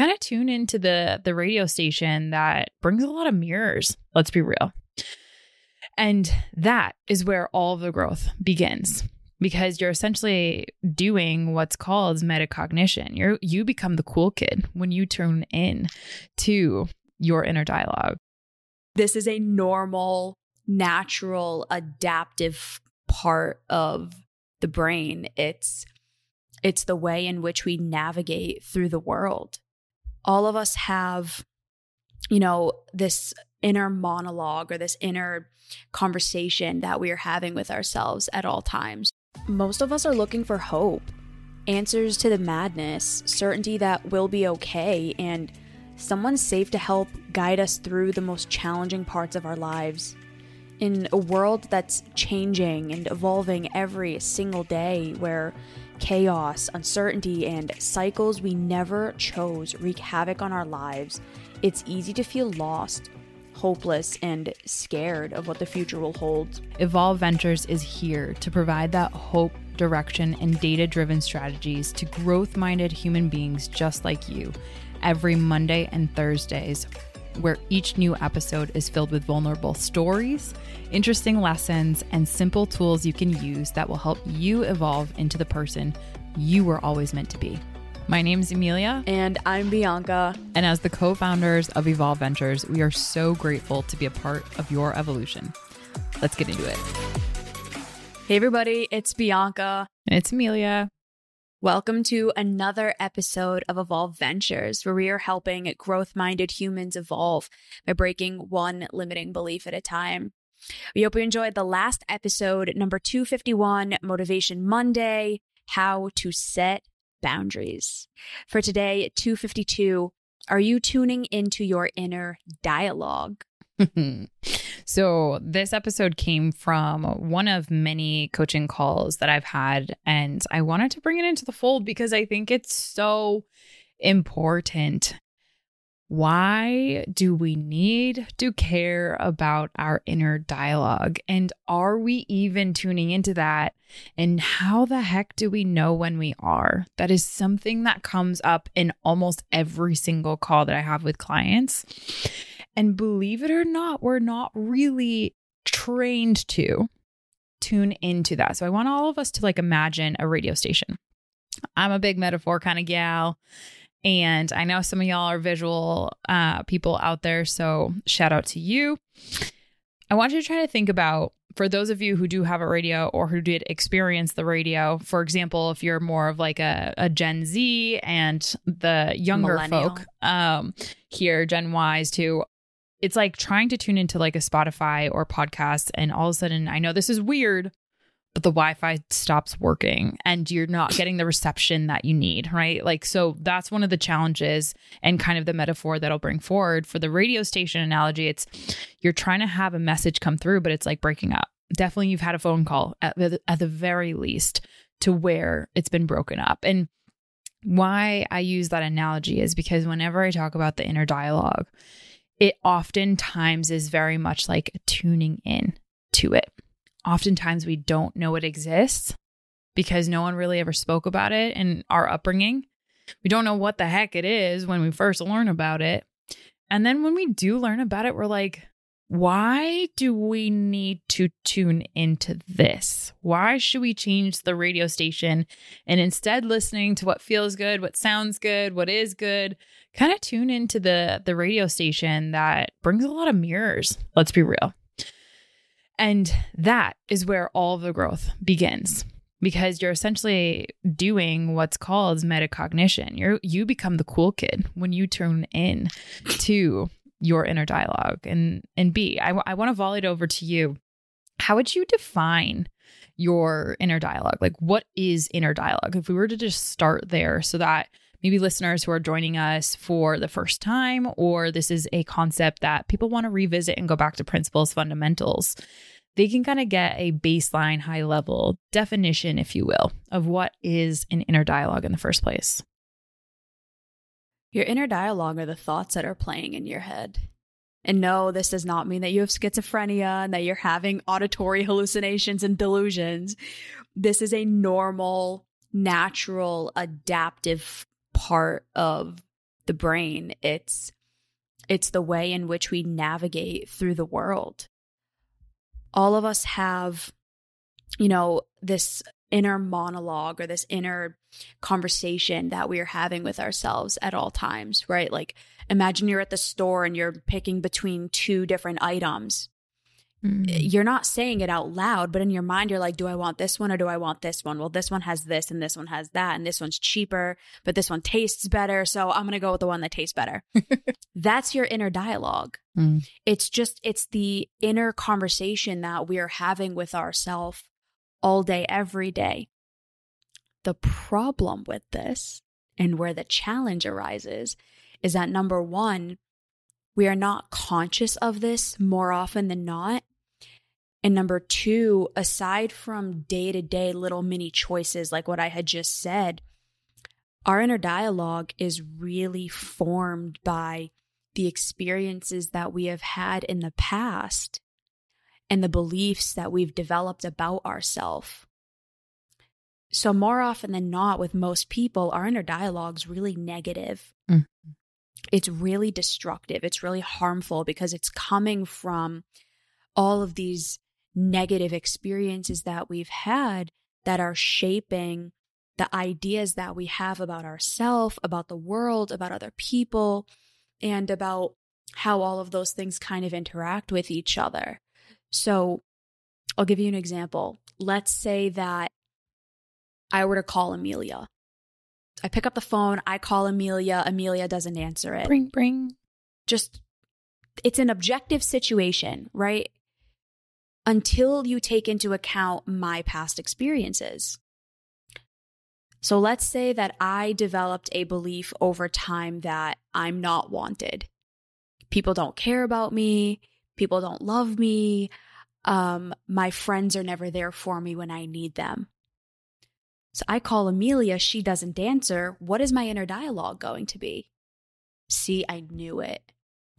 kind of tune into the radio station that brings a lot of mirrors. Let's be real. And that is where all the growth begins, because you're essentially doing what's called metacognition. You become the cool kid when you tune in to your inner dialogue. This is a normal, natural, adaptive part of the brain. It's the way in which we navigate through the world. All of us have, this inner monologue or this inner conversation that we are having with ourselves at all times. Most of us are looking for hope, answers to the madness, certainty that we'll be okay, and someone safe to help guide us through the most challenging parts of our lives. In a world that's changing and evolving every single day, where chaos, uncertainty, and cycles we never chose wreak havoc on our lives, it's easy to feel lost, hopeless, and scared of what the future will hold. Evolve Ventures is here to provide that hope, direction, and data-driven strategies to growth-minded human beings just like you every Monday and Thursdays, where each new episode is filled with vulnerable stories, interesting lessons, and simple tools you can use that will help you evolve into the person you were always meant to be. My name's Emilia. And I'm Bianca. And as the co-founders of Evolve Ventures, we are so grateful to be a part of your evolution. Let's get into it. Hey, everybody. It's Bianca. And it's Emilia. Welcome to another episode of Evolve Ventures, where we are helping growth-minded humans evolve by breaking one limiting belief at a time. We hope you enjoyed the last episode, number 251, Motivation Monday, How to Set Boundaries. For today, 252, are you tuning into your inner dialogue? So this episode came from one of many coaching calls that I've had, and I wanted to bring it into the fold because I think it's so important. Why do we need to care about our inner dialogue? And are we even tuning into that? And how the heck do we know when we are? That is something that comes up in almost every single call that I have with clients. And believe it or not, we're not really trained to tune into that. So I want all of us to imagine a radio station. I'm a big metaphor kind of gal, and I know some of y'all are visual people out there, so shout out to you. I want you to try to think about, for those of you who do have a radio or who did experience the radio, for example, if you're more of a Gen Z and the younger millennial folk here, Gen Ys too, it's like trying to tune into a Spotify or podcasts, and all of a sudden, I know this is weird, but the Wi-Fi stops working and you're not getting the reception that you need, right? So that's one of the challenges and kind of the metaphor that I'll bring forward for the radio station analogy. It's you're trying to have a message come through, but it's like breaking up. Definitely you've had a phone call at the very least to where it's been broken up. And why I use that analogy is because whenever I talk about the inner dialogue, it oftentimes is very much like tuning in to it. Oftentimes we don't know it exists because no one really ever spoke about it in our upbringing. We don't know what the heck it is when we first learn about it. And then when we do learn about it, we're like, why do we need to tune into this? Why should we change the radio station and instead listening to what feels good, what sounds good, what is good, kind of tune into the radio station that brings a lot of mirrors. Let's be real. And that is where all the growth begins, because you're essentially doing what's called metacognition. You become the cool kid when you tune in to your inner dialogue. And B, I want to volley it over to you. How would you define your inner dialogue? What is inner dialogue? If we were to just start there, so that maybe listeners who are joining us for the first time, or this is a concept that people want to revisit and go back to principles, fundamentals, they can kind of get a baseline, high level definition, if you will, of what is an inner dialogue in the first place. Your inner dialogue are the thoughts that are playing in your head. And no, this does not mean that you have schizophrenia and that you're having auditory hallucinations and delusions. This is a normal, natural, adaptive part of the brain. It's the way in which we navigate through the world. All of us have, you know, this inner monologue or this inner conversation that we are having with ourselves at all times, right? Like, imagine you're at the store and you're picking between two different items. You're not saying it out loud, but in your mind, you're like, do I want this one or do I want this one? Well, this one has this and this one has that, and this one's cheaper, but this one tastes better. So I'm going to go with the one that tastes better. That's your inner dialogue. It's just, it's the inner conversation that we are having with ourselves all day, every day. The problem with this, and where the challenge arises, is that number one, we are not conscious of this more often than not. And number two, aside from day-to-day little mini choices like what I had just said, our inner dialogue is really formed by the experiences that we have had in the past and the beliefs that we've developed about ourselves. So more often than not, with most people, our inner dialogue's really negative. It's really destructive. It's really harmful because it's coming from all of these negative experiences that we've had that are shaping the ideas that we have about ourselves, about the world, about other people, and about how all of those things kind of interact with each other. So I'll give you an example. Let's say that I were to call Emilia. I pick up the phone, I call Emilia, Emilia doesn't answer it. Just, it's an objective situation, right? Until you take into account my past experiences. So let's say that I developed a belief over time that I'm not wanted. People don't care about me. People don't love me. My friends are never there for me when I need them. So I call Emilia, she doesn't answer. What is my inner dialogue going to be? See, I knew it.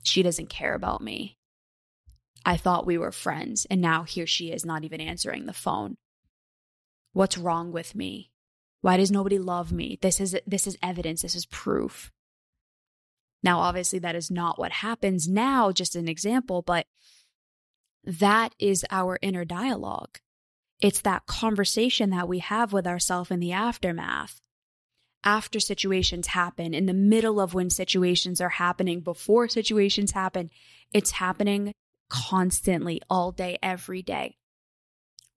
She doesn't care about me. I thought we were friends, and now here she is not even answering the phone. What's wrong with me? Why does nobody love me? This is evidence. This is proof. Now, obviously, that is not what happens now, just an example, but that is our inner dialogue. It's that conversation that we have with ourselves in the aftermath, after situations happen, in the middle of when situations are happening, before situations happen. It's happening constantly, all day, every day.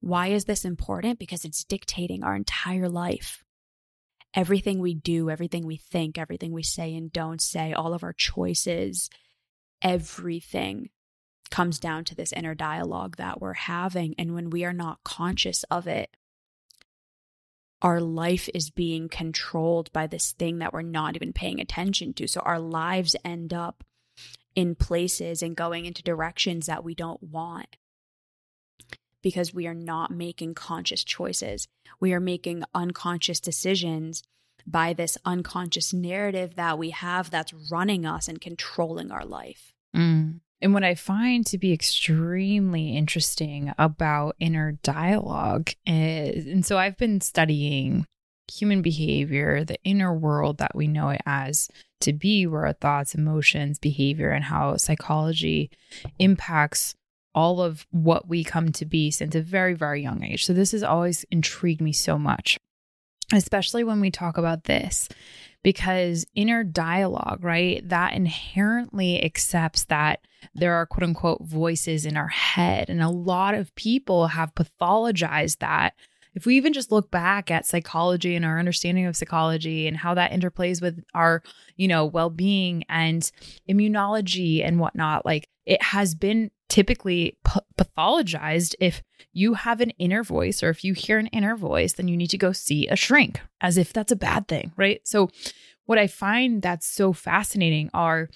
Why is this important? Because it's dictating our entire life. Everything we do, everything we think, everything we say and don't say, all of our choices, everything comes down to this inner dialogue that we're having. And when we are not conscious of it, our life is being controlled by this thing that we're not even paying attention to. So our lives end up in places and going into directions that we don't want because we are not making conscious choices. We are making unconscious decisions by this unconscious narrative that we have that's running us and controlling our life. And what I find to be extremely interesting about inner dialogue is, and so I've been studying human behavior, the inner world that we know it as to be, where our thoughts, emotions, behavior, and how psychology impacts all of what we come to be since a very, very young age. So this has always intrigued me so much, especially when we talk about this. Because inner dialogue, right, that inherently accepts that there are quote unquote voices in our head. And a lot of people have pathologized that. If we even just look back at psychology and our understanding of psychology and how that interplays with our, you know, well-being and immunology and whatnot, like it has been typically pathologized. If you have an inner voice or if you hear an inner voice, then you need to go see a shrink, as if that's a bad thing, right? So what I find that's so fascinating are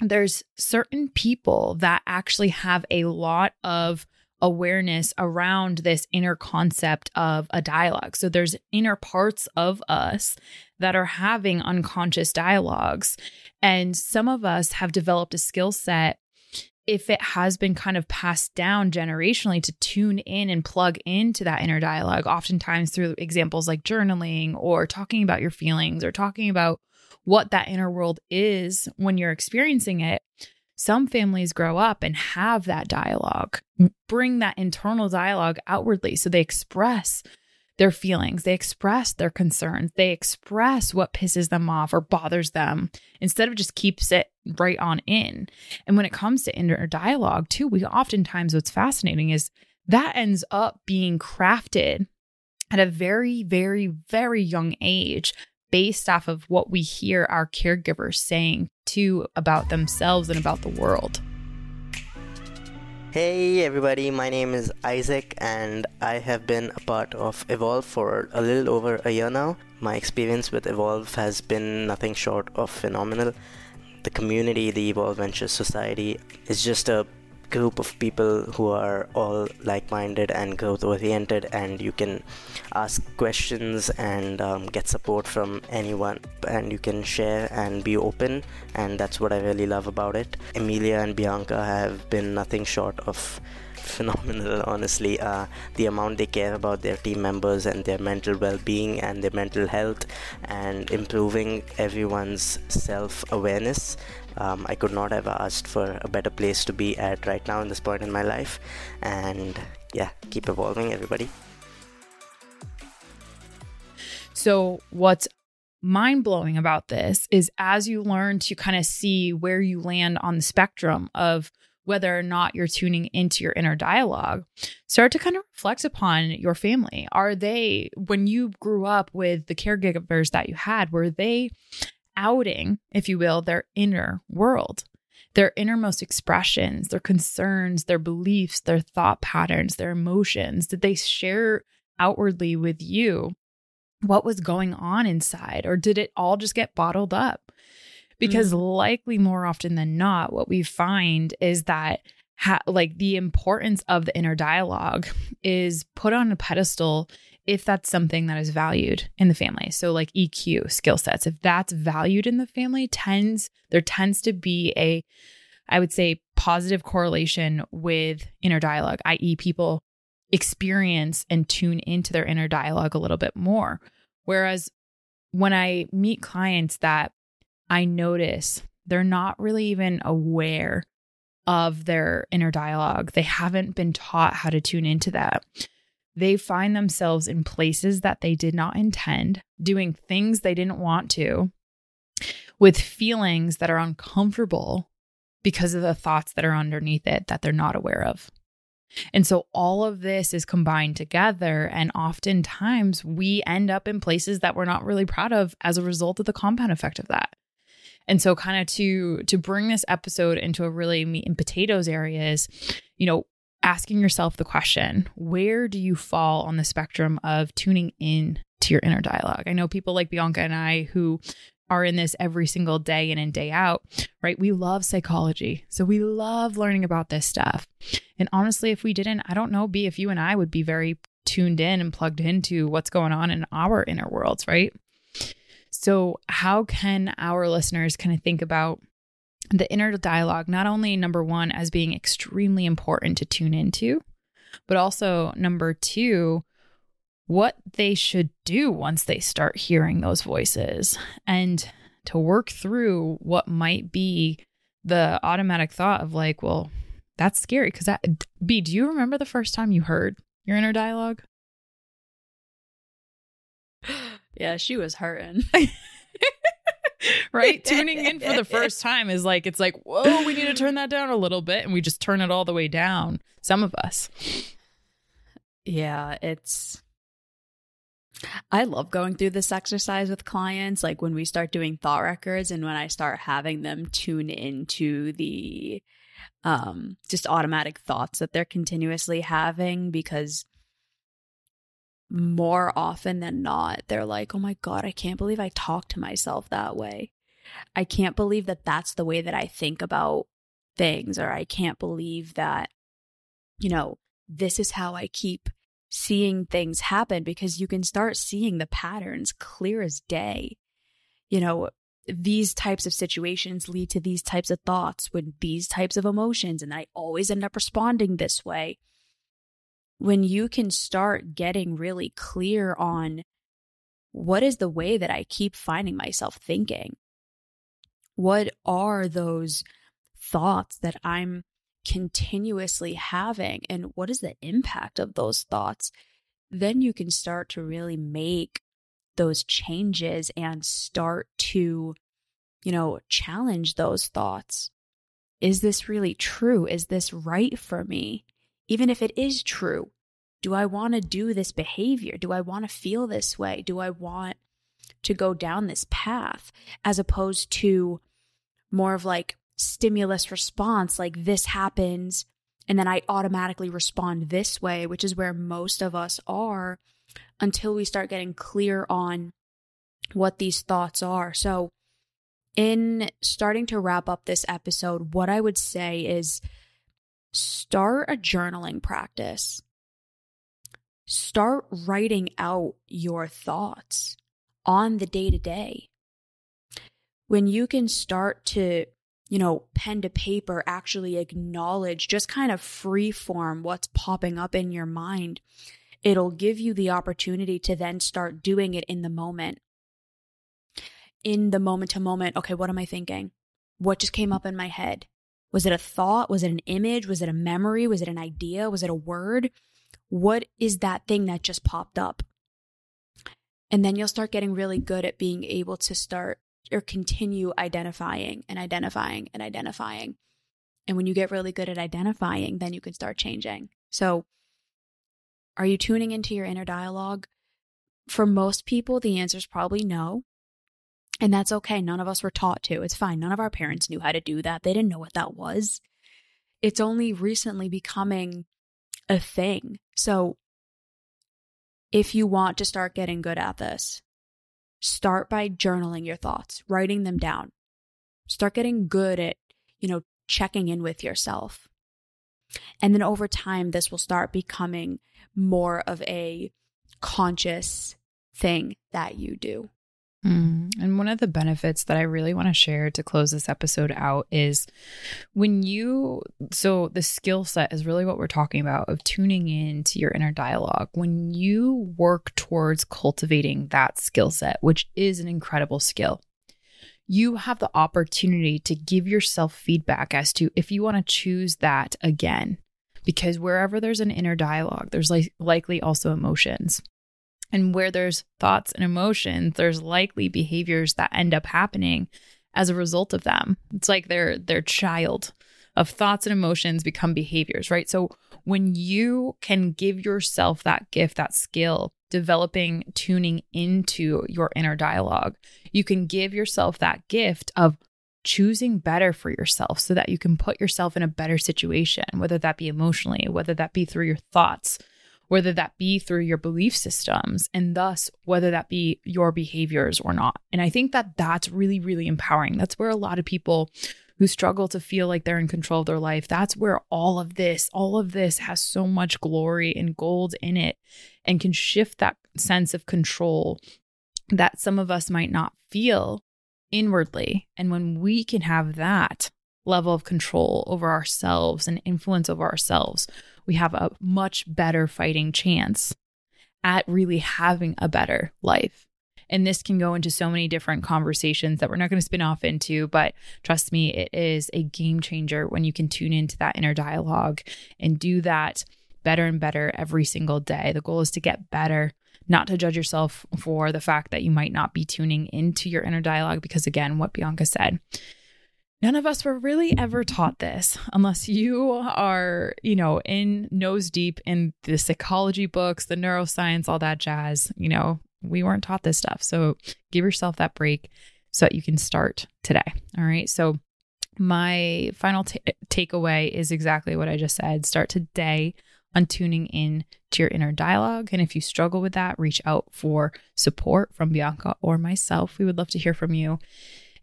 there's certain people that actually have a lot of awareness around this inner concept of a dialogue. So there's inner parts of us that are having unconscious dialogues. And some of us have developed a skill set, if it has been kind of passed down generationally, to tune in and plug into that inner dialogue, oftentimes through examples like journaling or talking about your feelings or talking about what that inner world is when you're experiencing it. Some families grow up and have that dialogue, bring that internal dialogue outwardly. So they express their feelings, they express their concerns, they express what pisses them off or bothers them instead of just keeps it right on in. And when it comes to inner dialogue too, we oftentimes, what's fascinating is that ends up being crafted at a very, very, very young age based off of what we hear our caregivers saying too about themselves and about the world. Hey everybody, my name is Isaac and I have been a part of Evolve for a little over a year now. My experience with Evolve has been nothing short of phenomenal. The community, the Evolve Ventures Society, is just a group of people who are all like-minded and growth-oriented, and you can ask questions and get support from anyone, and you can share and be open, and that's what I really love about it. Emilia and Bianca have been nothing short of phenomenal, honestly. The amount they care about their team members and their mental well-being and their mental health and improving everyone's self-awareness. I could not have asked for a better place to be at right now in this point in my life. And yeah, keep evolving, everybody. So what's mind-blowing about this is as you learn to kind of see where you land on the spectrum of whether or not you're tuning into your inner dialogue, start to kind of reflect upon your family. Are they, when you grew up with the caregivers that you had, were they outing, if you will, their inner world, their innermost expressions, their concerns, their beliefs, their thought patterns, their emotions? Did they share outwardly with you what was going on inside, or did it all just get bottled up? Because likely more often than not, what we find is that the importance of the inner dialogue is put on a pedestal if that's something that is valued in the family. So like EQ, skill sets, if that's valued in the family, there tends to be a, I would say, positive correlation with inner dialogue, i.e. people experience and tune into their inner dialogue a little bit more. Whereas when I meet clients that I notice they're not really even aware of their inner dialogue, they haven't been taught how to tune into that, they find themselves in places that they did not intend, doing things they didn't want to, with feelings that are uncomfortable because of the thoughts that are underneath it that they're not aware of. And so all of this is combined together, and oftentimes we end up in places that we're not really proud of as a result of the compound effect of that. And so kind of to bring this episode into a really meat and potatoes area is, asking yourself the question, where do you fall on the spectrum of tuning in to your inner dialogue? I know people like Bianca and I who are in this every single day in and day out, right? We love psychology. So we love learning about this stuff. And honestly, if we didn't, I don't know, B, if you and I would be very tuned in and plugged into what's going on in our inner worlds, right? So how can our listeners kind of think about the inner dialogue, not only number one, as being extremely important to tune into, but also number two, what they should do once they start hearing those voices, and to work through what might be the automatic thought of like, well, that's scary. Because B, do you remember the first time you heard your inner dialogue? Yeah, she was hurting. Right? Tuning in for the first time is like, it's like, whoa, we need to turn that down a little bit. And we just turn it all the way down. Some of us. Yeah, I love going through this exercise with clients. Like when we start doing thought records and when I start having them tune into the just automatic thoughts that they're continuously having, because more often than not, they're like, oh my God, I can't believe I talk to myself that way. I can't believe that that's the way that I think about things, or I can't believe that, this is how I keep seeing things happen, because you can start seeing the patterns clear as day. These types of situations lead to these types of thoughts with these types of emotions, and I always end up responding this way. When you can start getting really clear on what is the way that I keep finding myself thinking, What are those thoughts that I'm continuously having, and what is the impact of those thoughts? Then you can start to really make those changes and start to, challenge those thoughts. Is this really true? Is this right for me? Even if it is true, do I want to do this behavior? Do I want to feel this way? Do I want to go down this path, as opposed to more of like stimulus response, like this happens and then I automatically respond this way, which is where most of us are until we start getting clear on what these thoughts are. So in starting to wrap up this episode, what I would say is start a journaling practice. Start writing out your thoughts on the day-to-day. When you can start to, pen to paper, actually acknowledge, just kind of freeform what's popping up in your mind, it'll give you the opportunity to then start doing it in the moment. In the moment to moment, okay, what am I thinking? What just came up in my head? Was it a thought? Was it an image? Was it a memory? Was it an idea? Was it a word? What is that thing that just popped up? And then you'll start getting really good at being able to start or continue identifying. And when you get really good at identifying, then you can start changing. So are you tuning into your inner dialogue? For most people, the answer is probably no. And that's okay. None of us were taught to. It's fine. None of our parents knew how to do that. They didn't know what that was. It's only recently becoming a thing. So if you want to start getting good at this, start by journaling your thoughts, writing them down. Start getting good at, checking in with yourself. And then over time, this will start becoming more of a conscious thing that you do. And one of the benefits that I really want to share to close this episode out is so the skill set is really what we're talking about, of tuning in to your inner dialogue. When you work towards cultivating that skill set, which is an incredible skill, you have the opportunity to give yourself feedback as to if you want to choose that again, because wherever there's an inner dialogue, there's likely also emotions. And where there's thoughts and emotions, there's likely behaviors that end up happening as a result of them. It's like their child of thoughts and emotions become behaviors, right? So when you can give yourself that gift, that skill, developing, tuning into your inner dialogue, you can give yourself that gift of choosing better for yourself so that you can put yourself in a better situation, whether that be emotionally, whether that be through your thoughts, whether that be through your belief systems, and thus whether that be your behaviors or not. And I think that that's really, really empowering. That's where a lot of people who struggle to feel like they're in control of their life, that's where all of this has so much glory and gold in it, and can shift that sense of control that some of us might not feel inwardly. And when we can have that level of control over ourselves and influence over ourselves, we have a much better fighting chance at really having a better life. And this can go into so many different conversations that we're not going to spin off into, but trust me, it is a game changer when you can tune into that inner dialogue and do that better and better every single day. The goal is to get better, not to judge yourself for the fact that you might not be tuning into your inner dialogue, because again, what Bianca said, none of us were really ever taught this, unless you are, in nose deep in the psychology books, the neuroscience, all that jazz. We weren't taught this stuff. So give yourself that break so that you can start today. All right. So my final takeaway is exactly what I just said. Start today on tuning in to your inner dialogue. And if you struggle with that, reach out for support from Bianca or myself. We would love to hear from you.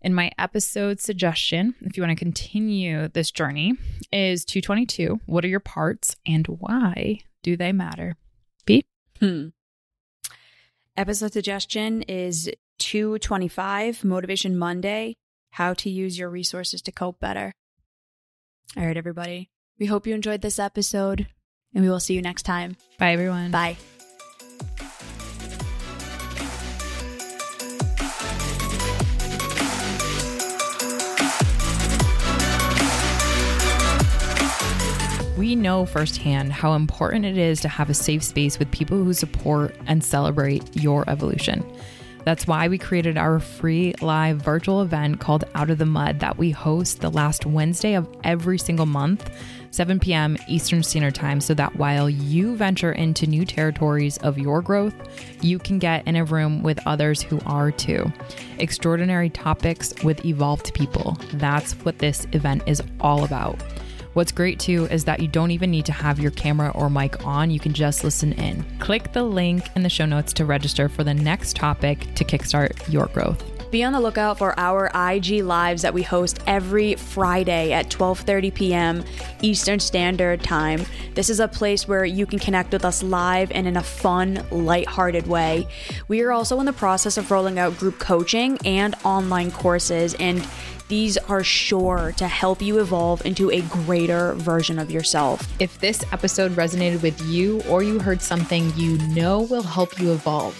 And my episode suggestion, if you want to continue this journey, is 222. What are your parts and why do they matter? B? Episode suggestion is 225, Motivation Monday, How to Use Your Resources to Cope Better. All right, everybody. We hope you enjoyed this episode, and we will see you next time. Bye, everyone. Bye. We know firsthand how important it is to have a safe space with people who support and celebrate your evolution. That's why we created our free live virtual event called Out of the Mud that we host the last Wednesday of every single month, 7 p.m. Eastern Standard Time, so that while you venture into new territories of your growth, you can get in a room with others who are too. Extraordinary topics with evolved people. That's what this event is all about. What's great too is that you don't even need to have your camera or mic on. You can just listen in. Click the link in the show notes to register for the next topic to kickstart your growth. Be on the lookout for our IG Lives that we host every Friday at 12:30 p.m. Eastern Standard Time. This is a place where you can connect with us live and in a fun, lighthearted way. We are also in the process of rolling out group coaching and online courses, and these are sure to help you evolve into a greater version of yourself. If this episode resonated with you or you heard something you know will help you evolve,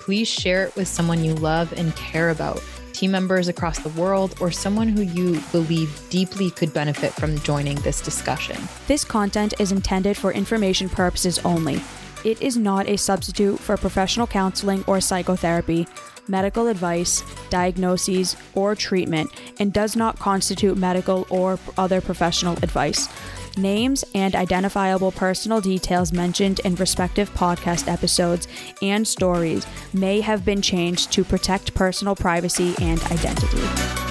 please share it with someone you love and care about, team members across the world, or someone who you believe deeply could benefit from joining this discussion. This content is intended for information purposes only. It is not a substitute for professional counseling or psychotherapy, medical advice, diagnoses, or treatment, and does not constitute medical or other professional advice. Names and identifiable personal details mentioned in respective podcast episodes and stories may have been changed to protect personal privacy and identity.